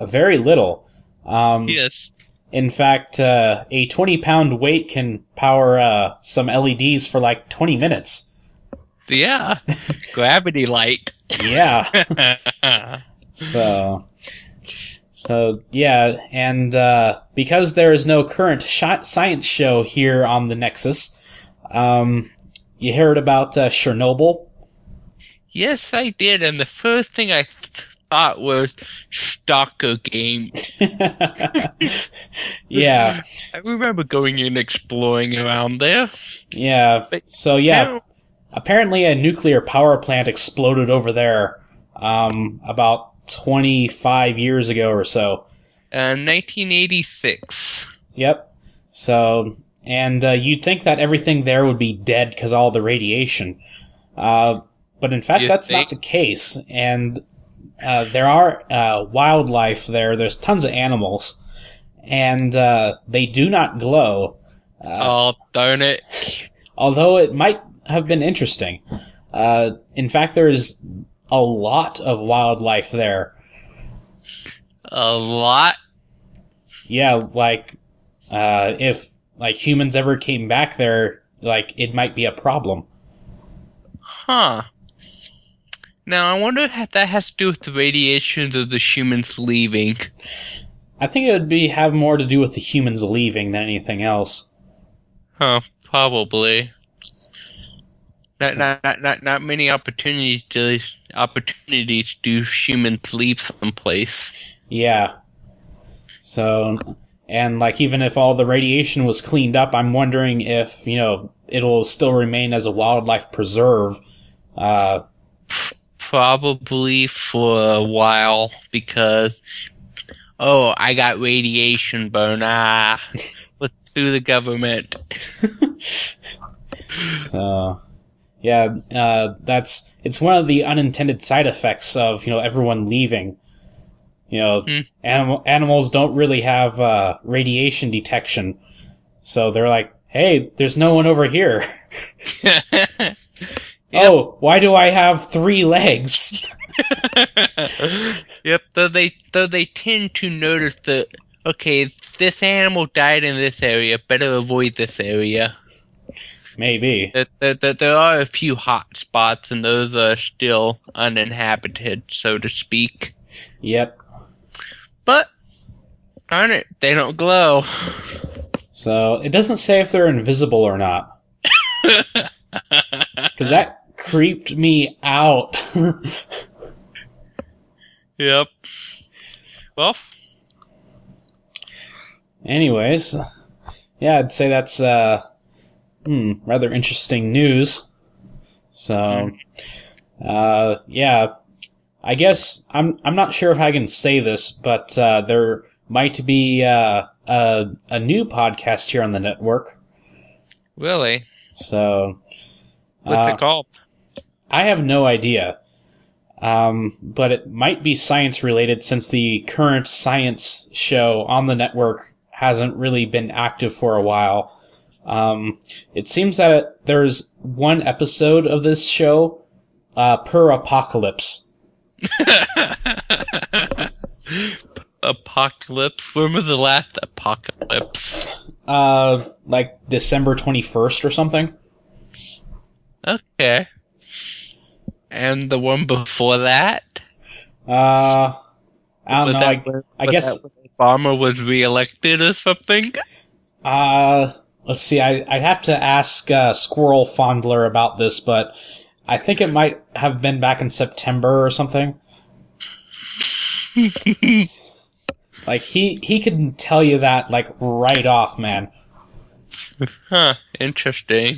Very little. Yes. In fact, a 20-pound weight can power some LEDs for 20 minutes. Yeah. Gravity light. Yeah. So yeah, and because there is no current science show here on the Nexus, you heard about Chernobyl? Yes, I did, and the first thing I thought was stalker game. Yeah. I remember going and exploring around there. Yeah. But apparently a nuclear power plant exploded over there about 25 years ago or so. 1986. Yep. So, and you'd think that everything there would be dead because all the radiation. But in fact, that's not the case. And there are wildlife there. There's tons of animals. and they do not glow. Oh, darn it. Although it might have been interesting. In fact, there is a lot of wildlife there. A lot? Yeah, like, if, like, humans ever came back there, like, it might be a problem. Huh. Now, I wonder if that has to do with the radiations of the humans leaving. I think it would have more to do with the humans leaving than anything else. Huh, probably. Not many opportunities to humans leave someplace. Yeah. So, and, like, even if all the radiation was cleaned up, I'm wondering if, you know, it'll still remain as a wildlife preserve. Probably for a while, because, oh, I got radiation burn. Ah, let's sue the government. So, yeah, it's one of the unintended side effects of, you know, everyone leaving. You know, animals don't really have radiation detection, so they're like, hey, there's no one over here. Yep. Oh, why do I have three legs? Yep, though they tend to notice that, okay, this animal died in this area, better avoid this area. Maybe. There are a few hot spots, and those are still uninhabited, so to speak. Yep. But, darn it, they don't glow. So, it doesn't say if they're invisible or not. Because that creeped me out. Yep. Well. Anyways. Yeah, I'd say that's rather interesting news. So, yeah. I guess, I'm not sure if I can say this, but there might be a new podcast here on the network. Really? So... What's it called? I have no idea. But it might be science-related, since the current science show on the network hasn't really been active for a while. It seems that there's one episode of this show per apocalypse. Apocalypse? When was the last apocalypse? Like December 21st or something. Okay. And the one before that? I don't know. I guess Obama was reelected or something? Let's see. I'd have to ask Squirrel Fondler about this, but I think it might have been back in September or something. Like, he could tell you that, like, right off, man. Huh, interesting.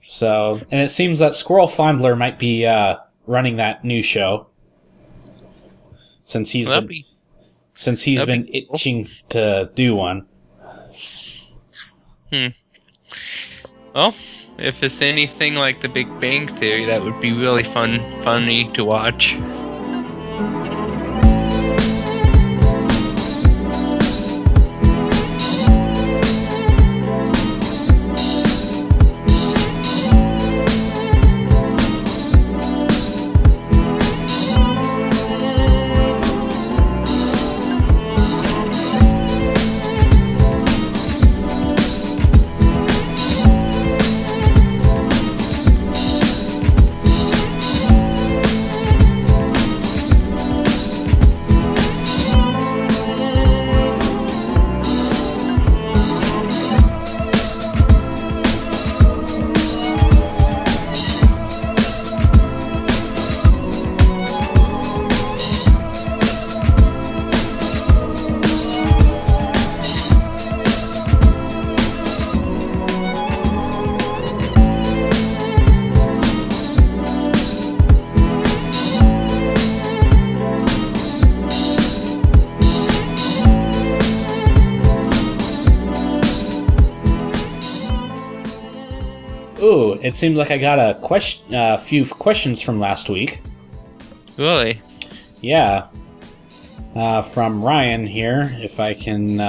So, and it seems that Squirrel Fondler might be running that new show, since he's been itching to do one. Hmm. Well, if it's anything like The Big Bang Theory, that would be really funny to watch. It seems like I got a few questions from last week. Really? Yeah. From Ryan here, if I can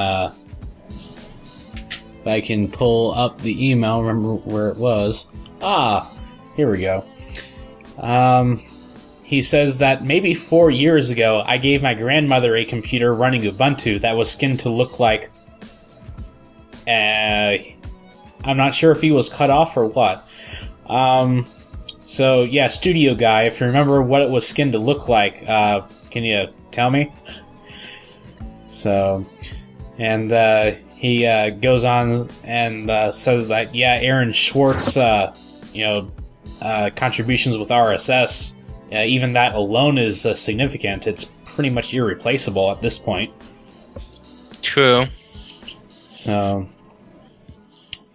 If I can pull up the email, remember where it was. Ah, here we go. He says that maybe 4 years ago, I gave my grandmother a computer running Ubuntu that was skinned to look like... I'm not sure if he was cut off or what. So, yeah, Studio Guy, if you remember what it was skinned to look like, can you tell me? So, and he goes on and says that, yeah, Aaron Schwartz, contributions with RSS... even that alone is significant. It's pretty much irreplaceable at this point. True. So,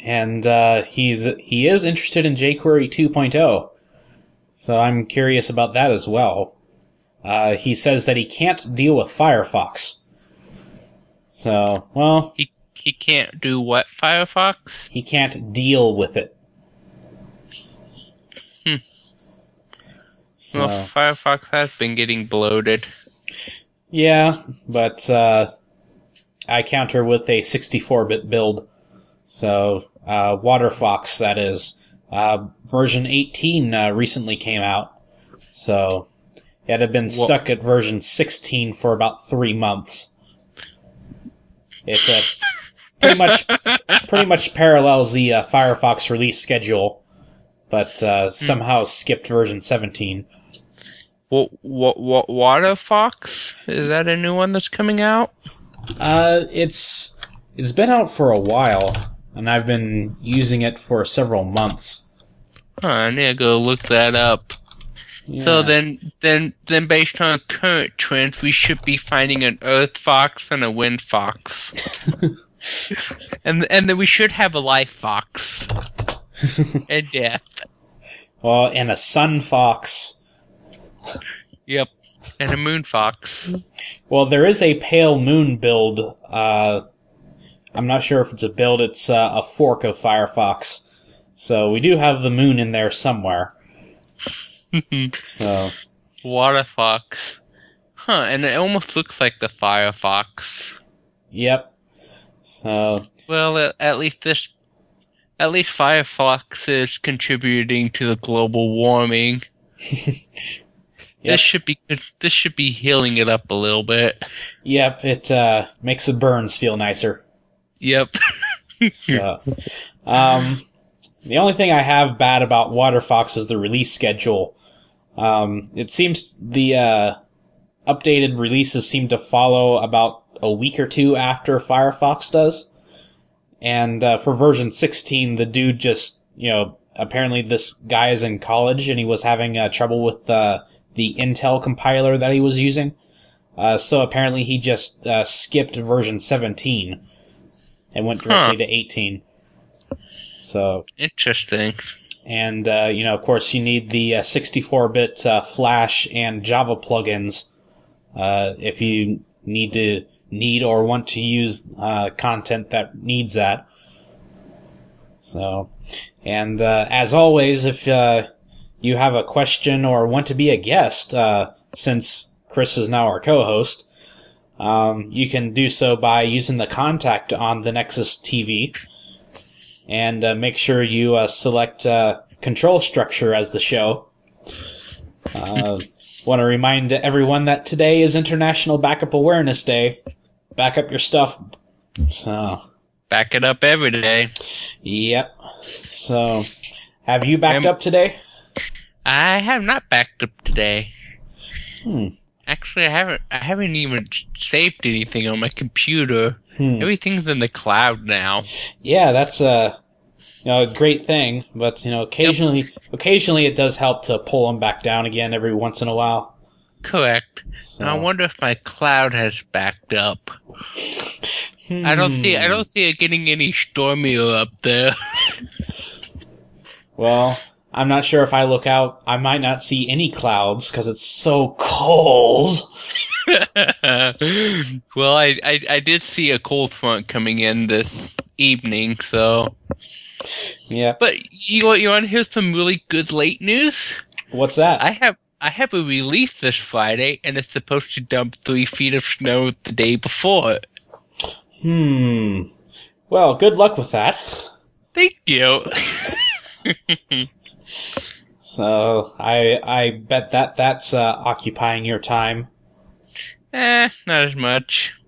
and he is interested in jQuery 2.0, so I'm curious about that as well. He says that he can't deal with Firefox. So, well, he can't do what, Firefox? He can't deal with it. Well, Firefox has been getting bloated. Yeah, but I counter with a 64-bit build. So, Waterfox, that is. Version 18 recently came out. So, it had been stuck at version 16 for about 3 months. It pretty much parallels the Firefox release schedule, but somehow skipped version 17. What Waterfox? Is that a new one that's coming out? It's been out for a while, and I've been using it for several months. Oh, I need to go look that up. Yeah. So then based on current trends, we should be finding an Earth Fox and a Wind Fox. and then we should have a Life Fox. And death. Well, and a sun fox. Yep. And a moon fox. Well, there is a pale moon build. I'm not sure if it's a build. It's a fork of Firefox. So we do have the moon in there somewhere. So. Waterfox. Huh, and it almost looks like the Firefox. Yep. So. Well, at least this... At least Firefox is contributing to the global warming. This should be healing it up a little bit. Yep, it makes the burns feel nicer. Yep. So, the only thing I have bad about Waterfox is the release schedule. It seems the updated releases seem to follow about a week or two after Firefox does. And for version 16, the dude just, apparently this guy is in college and he was having trouble with the Intel compiler that he was using. So apparently he just skipped version 17 and went directly to 18. So interesting. And, of course, you need the 64-bit Flash and Java plugins if you need or want to use content that needs that. So, and as always, if you have a question or want to be a guest, since Chris is now our co-host, you can do so by using the contact on the Nexus TV, and make sure you select Control Structure as the show. Want to remind everyone that today is International Backup Awareness Day. Back up your stuff. So. Back it up every day. Yep. So, have you backed up today? I have not backed up today. Actually, I haven't even saved anything on my computer. Everything's in the cloud now. Yeah, that's a great thing, but occasionally it does help to pull them back down again every once in a while. Correct. So. I wonder if my cloud has backed up. I don't see it getting any stormier up there. Well, I'm not sure if I look out, I might not see any clouds because it's so cold. Well, I did see a cold front coming in this evening, so. Yeah. But you want to hear some really good late news? What's that? I have a release this Friday, and it's supposed to dump 3 feet of snow the day before. Well, good luck with that. Thank you. So, I bet that's occupying your time. Not as much.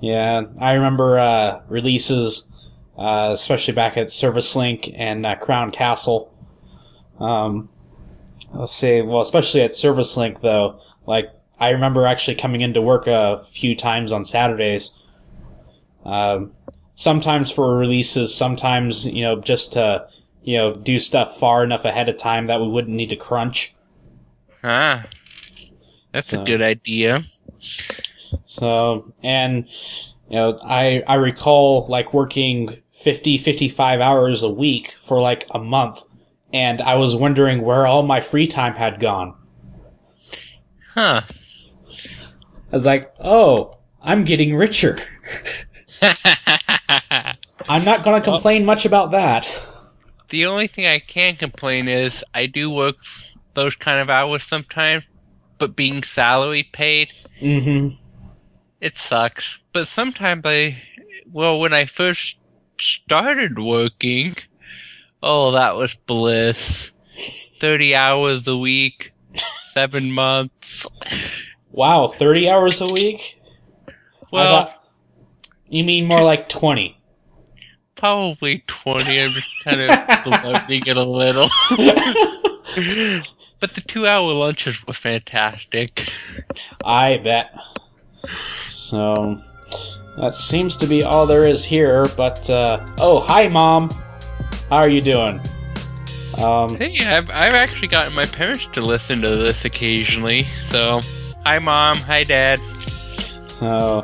Yeah, I remember releases, especially back at Service Link and Crown Castle. Let's see, well, especially at Service Link, though, like, I remember actually coming into work a few times on Saturdays. Sometimes for releases, sometimes, you know, just to, you know, do stuff far enough ahead of time that we wouldn't need to crunch. Ah, that's a good idea. So, and, you know, I recall, like, working 50, 55 hours a week for, like, a month, and I was wondering where all my free time had gone. Huh. I was like, oh, I'm getting richer. I'm not going to complain much about that. The only thing I can complain is I do work those kind of hours sometimes, but being salary paid, it sucks. But sometimes when I first started working, oh, that was bliss. 30 hours a week, 7 months. Wow, 30 hours a week? Well, you mean more like 20? Probably 20. I'm just kind of blunting it a little. But the 2-hour lunches were fantastic. I bet. So, that seems to be all there is here, but, oh, hi, Mom. How are you doing? Hey, I've actually gotten my parents to listen to this occasionally. So, hi, Mom. Hi, Dad. So,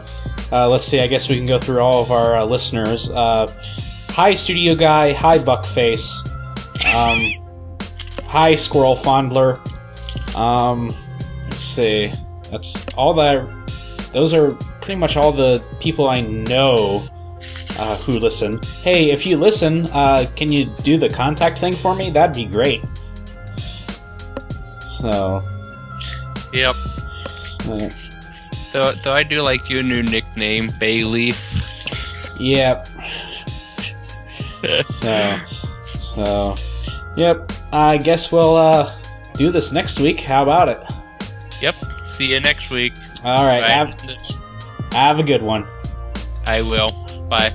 let's see. I guess we can go through all of our listeners. Hi, Studio Guy. Hi, Buckface. Hi, Squirrel Fondler. Let's see. That's all that. Those are pretty much all the people I know who listen. Hey, if you listen, can you do the contact thing for me? That'd be great. So. Yep. So I do like your new nickname, Bayleaf. Yep. So. Yep. I guess we'll do this next week. How about it? Yep. See you next week. All right. Have a good one. I will. Bye.